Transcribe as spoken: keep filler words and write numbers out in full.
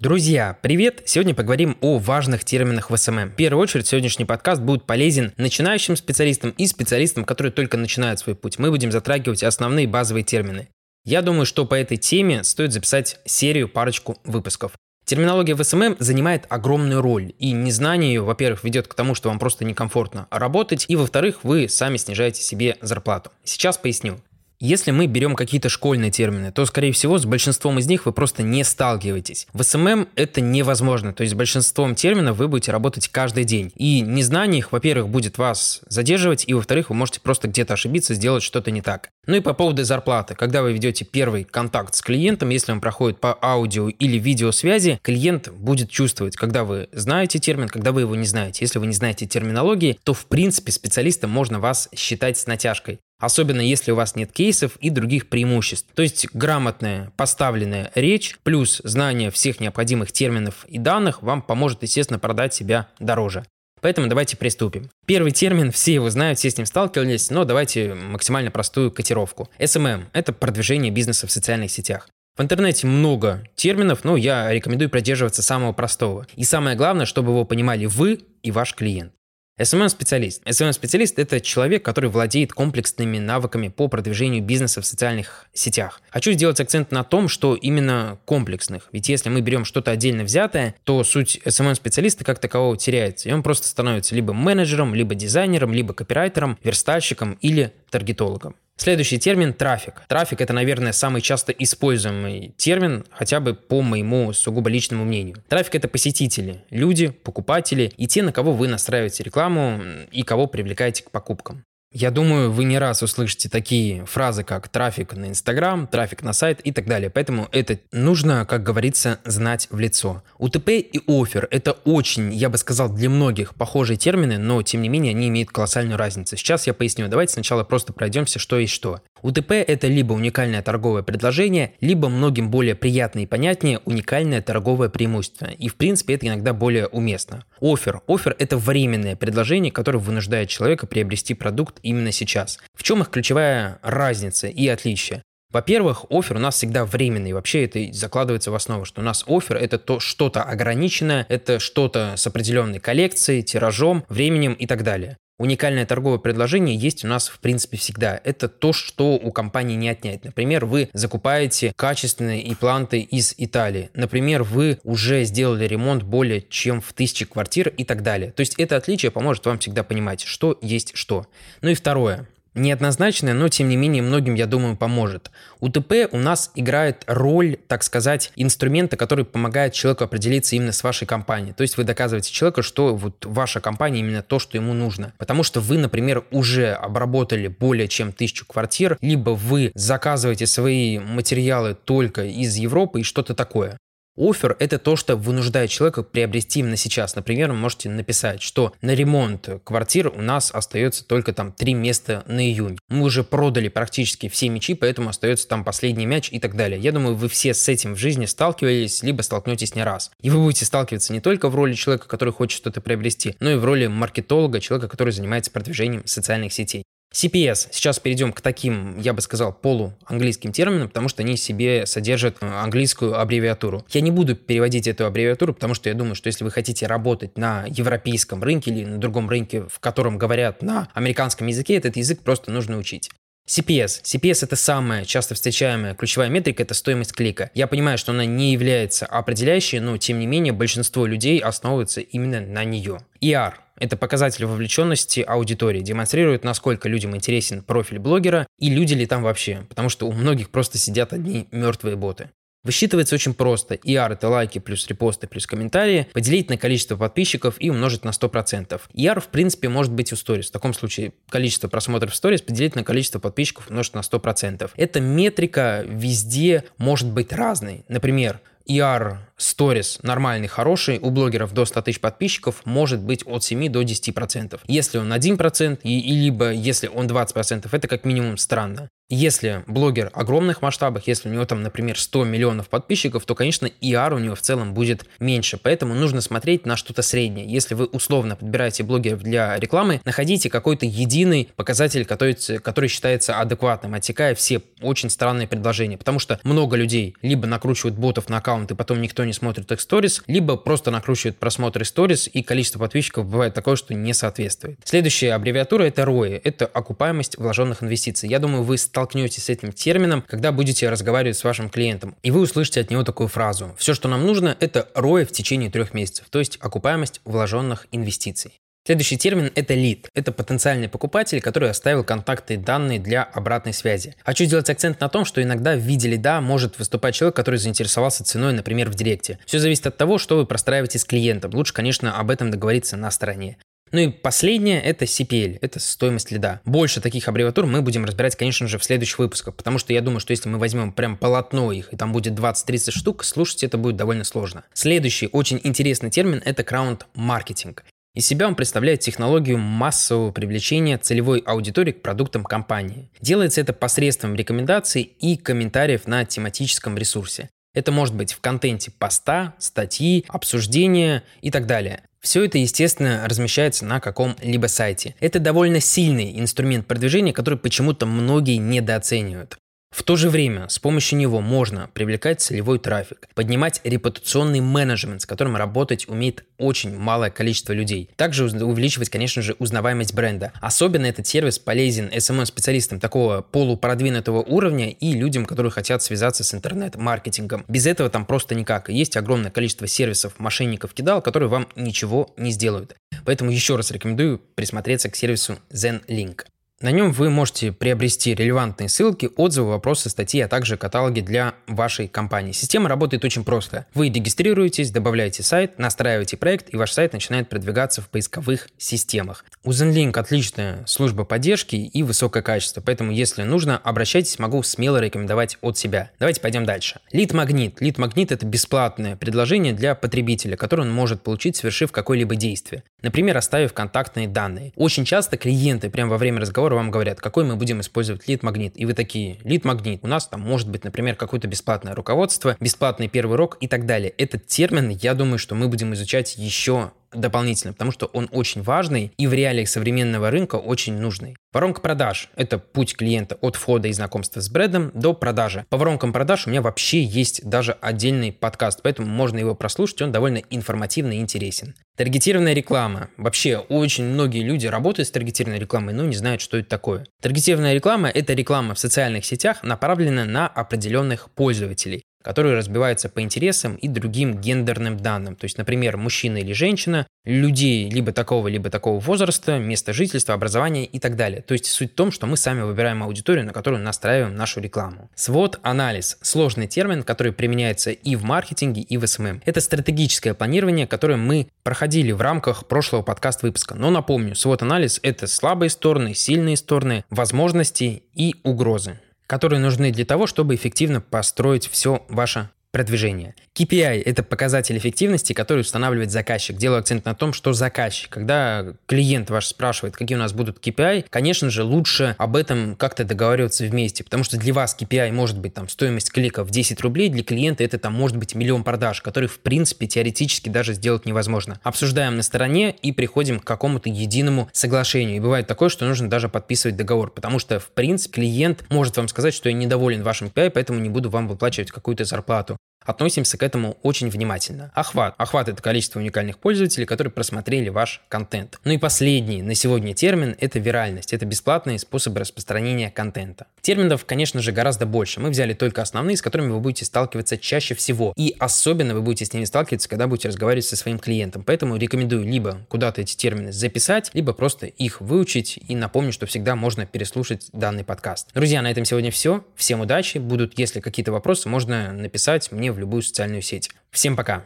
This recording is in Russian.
Друзья, привет! Сегодня поговорим о важных терминах в эс эм эм. В первую очередь, сегодняшний подкаст будет полезен начинающим специалистам и специалистам, которые только начинают свой путь. Мы будем затрагивать основные базовые термины. Я думаю, что по этой теме стоит записать серию, парочку выпусков. Терминология в эс эм эм занимает огромную роль, и незнание ее, во-первых, ведет к тому, что вам просто некомфортно работать, и, во-вторых, вы сами снижаете себе зарплату. Сейчас поясню. Если мы берем какие-то школьные термины, то, скорее всего, с большинством из них вы просто не сталкиваетесь. В эс эм эм это невозможно, то есть с большинством терминов вы будете работать каждый день. И незнание их, во-первых, будет вас задерживать, и, во-вторых, вы можете просто где-то ошибиться, сделать что-то не так. Ну и по поводу зарплаты. Когда вы ведете первый контакт с клиентом, если он проходит по аудио или видеосвязи, клиент будет чувствовать, когда вы знаете термин, когда вы его не знаете. Если вы не знаете терминологии, то, в принципе, специалистом можно вас считать с натяжкой. Особенно если у вас нет кейсов и других преимуществ. То есть грамотная поставленная речь плюс знание всех необходимых терминов и данных вам поможет, естественно, продать себя дороже. Поэтому давайте приступим. Первый термин, все его знают, все с ним сталкивались, но давайте максимально простую котировку. эс эм эм – это продвижение бизнеса в социальных сетях. В интернете много терминов, но я рекомендую придерживаться самого простого. И самое главное, чтобы его понимали вы и ваш клиент. эс эм эм-специалист. эс эм эм-специалист – это человек, который владеет комплексными навыками по продвижению бизнеса в социальных сетях. Хочу сделать акцент на том, что именно комплексных. Ведь если мы берем что-то отдельно взятое, то суть эс эм эм-специалиста как такового теряется. И он просто становится либо менеджером, либо дизайнером, либо копирайтером, верстальщиком или таргетологом. Следующий термин – трафик. Трафик – это, наверное, самый часто используемый термин, хотя бы по моему сугубо личному мнению. Трафик – это посетители, люди, покупатели и те, на кого вы настраиваете рекламу и кого привлекаете к покупкам. Я думаю, вы не раз услышите такие фразы, как трафик на Instagram, трафик на сайт и так далее. Поэтому это нужно, как говорится, знать в лицо. УТП и оффер – это очень, я бы сказал, для многих похожие термины, но, тем не менее, они имеют колоссальную разницу. Сейчас я поясню. Давайте сначала просто пройдемся, что есть что. УТП – это либо уникальное торговое предложение, либо многим более приятное и понятнее уникальное торговое преимущество. И, в принципе, это иногда более уместно. Оффер. Оффер – это временное предложение, которое вынуждает человека приобрести продукт именно сейчас. В чем их ключевая разница и отличие? Во-первых, оффер у нас всегда временный, вообще это закладывается в основу, что у нас оффер это то что-то ограниченное, это что-то с определенной коллекцией, тиражом, временем и так далее. Уникальное торговое предложение есть у нас в принципе всегда. Это то, что у компании не отнять. Например, вы закупаете качественные импланты из Италии. Например, вы уже сделали ремонт более чем в тысячи квартир и так далее. То есть это отличие поможет вам всегда понимать, что есть что. Ну и второе. Неоднозначное, но тем не менее многим, я думаю, поможет. УТП у нас играет роль, так сказать, инструмента, который помогает человеку определиться именно с вашей компанией. То есть вы доказываете человеку, что вот ваша компания именно то, что ему нужно. Потому что вы, например, уже обработали более чем тысячу квартир, либо вы заказываете свои материалы только из Европы и что-то такое. Оффер – это то, что вынуждает человека приобрести именно сейчас. Например, вы можете написать, что на ремонт квартир у нас остается только там три места на июнь. Мы уже продали практически все мячи, поэтому остается там последний мяч и так далее. Я думаю, вы все с этим в жизни сталкивались, либо столкнетесь не раз. И вы будете сталкиваться не только в роли человека, который хочет что-то приобрести, но и в роли маркетолога, человека, который занимается продвижением социальных сетей. си пи эс. Сейчас перейдем к таким, я бы сказал, полуанглийским терминам, потому что они в себе содержат английскую аббревиатуру. Я не буду переводить эту аббревиатуру, потому что я думаю, что если вы хотите работать на европейском рынке или на другом рынке, в котором говорят на американском языке, этот язык просто нужно учить. си пи эс. си пи эс – это самая часто встречаемая ключевая метрика, это стоимость клика. Я понимаю, что она не является определяющей, но тем не менее большинство людей основывается именно на нее. и ар. Это показатель вовлеченности аудитории, демонстрирует, насколько людям интересен профиль блогера и люди ли там вообще, потому что у многих просто сидят одни мертвые боты. Высчитывается очень просто. и ар – это лайки плюс репосты плюс комментарии, поделить на количество подписчиков и умножить на сто процентов. и ар, в принципе, может быть у сторис. В таком случае количество просмотров в сторис поделить на количество подписчиков умножить на сто процентов. Эта метрика везде может быть разной. Например, и ар Stories нормальный, хороший, у блогеров до ста тысяч подписчиков может быть от семи до десяти процентов. Если он один процент, и, и либо если он двадцать процентов, это как минимум странно. Если блогер огромных масштабах, если у него там, например, сто миллионов подписчиков, то, конечно, и ар у него в целом будет меньше, поэтому нужно смотреть на что-то среднее. Если вы условно подбираете блогеров для рекламы, находите какой-то единый показатель, который, который считается адекватным, отсекая все очень странные предложения, потому что много людей либо накручивают ботов на аккаунт и потом никто не не смотрят их сторис, либо просто накручивают просмотры сторис, и количество подписчиков бывает такое, что не соответствует. Следующая аббревиатура — это рой, это окупаемость вложенных инвестиций. Я думаю, вы столкнетесь с этим термином, когда будете разговаривать с вашим клиентом, и вы услышите от него такую фразу: все, что нам нужно, это рой в течение трех месяцев, то есть окупаемость вложенных инвестиций. Следующий термин – это лид. Это потенциальный покупатель, который оставил контакты и данные для обратной связи. Хочу сделать акцент на том, что иногда в виде лида может выступать человек, который заинтересовался ценой, например, в директе. Все зависит от того, что вы простраиваете с клиентом. Лучше, конечно, об этом договориться на стороне. Ну и последнее – это си пи эл, это стоимость лида. Больше таких аббревиатур мы будем разбирать, конечно же, в следующих выпусках, потому что я думаю, что если мы возьмем прям полотно их, и там будет двадцать-тридцать штук, слушать это будет довольно сложно. Следующий очень интересный термин – это крауд-маркетинг. Из себя он представляет технологию массового привлечения целевой аудитории к продуктам компании. Делается это посредством рекомендаций и комментариев на тематическом ресурсе. Это может быть в контенте поста, статьи, обсуждения и так далее. Все это, естественно, размещается на каком-либо сайте. Это довольно сильный инструмент продвижения, который почему-то многие недооценивают. В то же время с помощью него можно привлекать целевой трафик, поднимать репутационный менеджмент, с которым работать умеет очень малое количество людей. Также увеличивать, конечно же, узнаваемость бренда. Особенно этот сервис полезен эс эм эм-специалистам такого полупродвинутого уровня и людям, которые хотят связаться с интернет-маркетингом. Без этого там просто никак. Есть огромное количество сервисов, мошенников-кидал, которые вам ничего не сделают. Поэтому еще раз рекомендую присмотреться к сервису Zenlink. На нем вы можете приобрести релевантные ссылки, отзывы, вопросы, статьи, а также каталоги для вашей компании. Система работает очень просто. Вы регистрируетесь, добавляете сайт, настраиваете проект, и ваш сайт начинает продвигаться в поисковых системах. У Zenlink отличная служба поддержки и высокое качество, поэтому если нужно, обращайтесь, могу смело рекомендовать от себя. Давайте пойдем дальше. Лид-магнит. Лид-магнит – это бесплатное предложение для потребителя, которое он может получить, совершив какое-либо действие. Например, оставив контактные данные. Очень часто клиенты прямо во время разговора вам говорят, какой мы будем использовать лид-магнит. И вы такие: лид-магнит, у нас там может быть, например, какое-то бесплатное руководство, бесплатный первый урок и так далее. Этот термин, я думаю, что мы будем изучать еще дополнительно, потому что он очень важный и в реалиях современного рынка очень нужный. Воронка продаж – это путь клиента от входа и знакомства с брендом до продажи. По воронкам продаж у меня вообще есть даже отдельный подкаст, поэтому можно его прослушать, он довольно информативный и интересен. Таргетированная реклама. Вообще очень многие люди работают с таргетированной рекламой, но не знают, что это такое. Таргетированная реклама – это реклама в социальных сетях, направленная на определенных пользователей, которые разбиваются по интересам и другим гендерным данным. То есть, например, мужчина или женщина, людей либо такого, либо такого возраста, место жительства, образования и так далее. То есть суть в том, что мы сами выбираем аудиторию, на которую настраиваем нашу рекламу. свот-анализ – сложный термин, который применяется и в маркетинге, и в эс эм эм. Это стратегическое планирование, которое мы проходили в рамках прошлого подкаст-выпуска. Но напомню, свот-анализ – это слабые стороны, сильные стороны, возможности и угрозы, которые нужны для того, чтобы эффективно построить все ваше продвижение. кей пи ай – это показатель эффективности, который устанавливает заказчик. Делаю акцент на том, что заказчик, когда клиент ваш спрашивает, какие у нас будут кей пи ай, конечно же, лучше об этом как-то договариваться вместе, потому что для вас кей пи ай может быть там стоимость клика в десять рублей, для клиента это там может быть миллион продаж, который в принципе теоретически даже сделать невозможно. Обсуждаем на стороне и приходим к какому-то единому соглашению. И бывает такое, что нужно даже подписывать договор, потому что в принципе клиент может вам сказать, что я недоволен вашим кей пи ай, поэтому не буду вам выплачивать какую-то зарплату. Относимся к этому очень внимательно. Охват. Охват – это количество уникальных пользователей, которые просмотрели ваш контент. Ну и последний на сегодня термин – это виральность. Это бесплатные способы распространения контента. Терминов, конечно же, гораздо больше. Мы взяли только основные, с которыми вы будете сталкиваться чаще всего. И особенно вы будете с ними сталкиваться, когда будете разговаривать со своим клиентом. Поэтому рекомендую либо куда-то эти термины записать, либо просто их выучить. И напомню, что всегда можно переслушать данный подкаст. Друзья, на этом сегодня все. Всем удачи. Будут, если какие-то вопросы, можно написать мне в любую социальную сеть. Всем пока!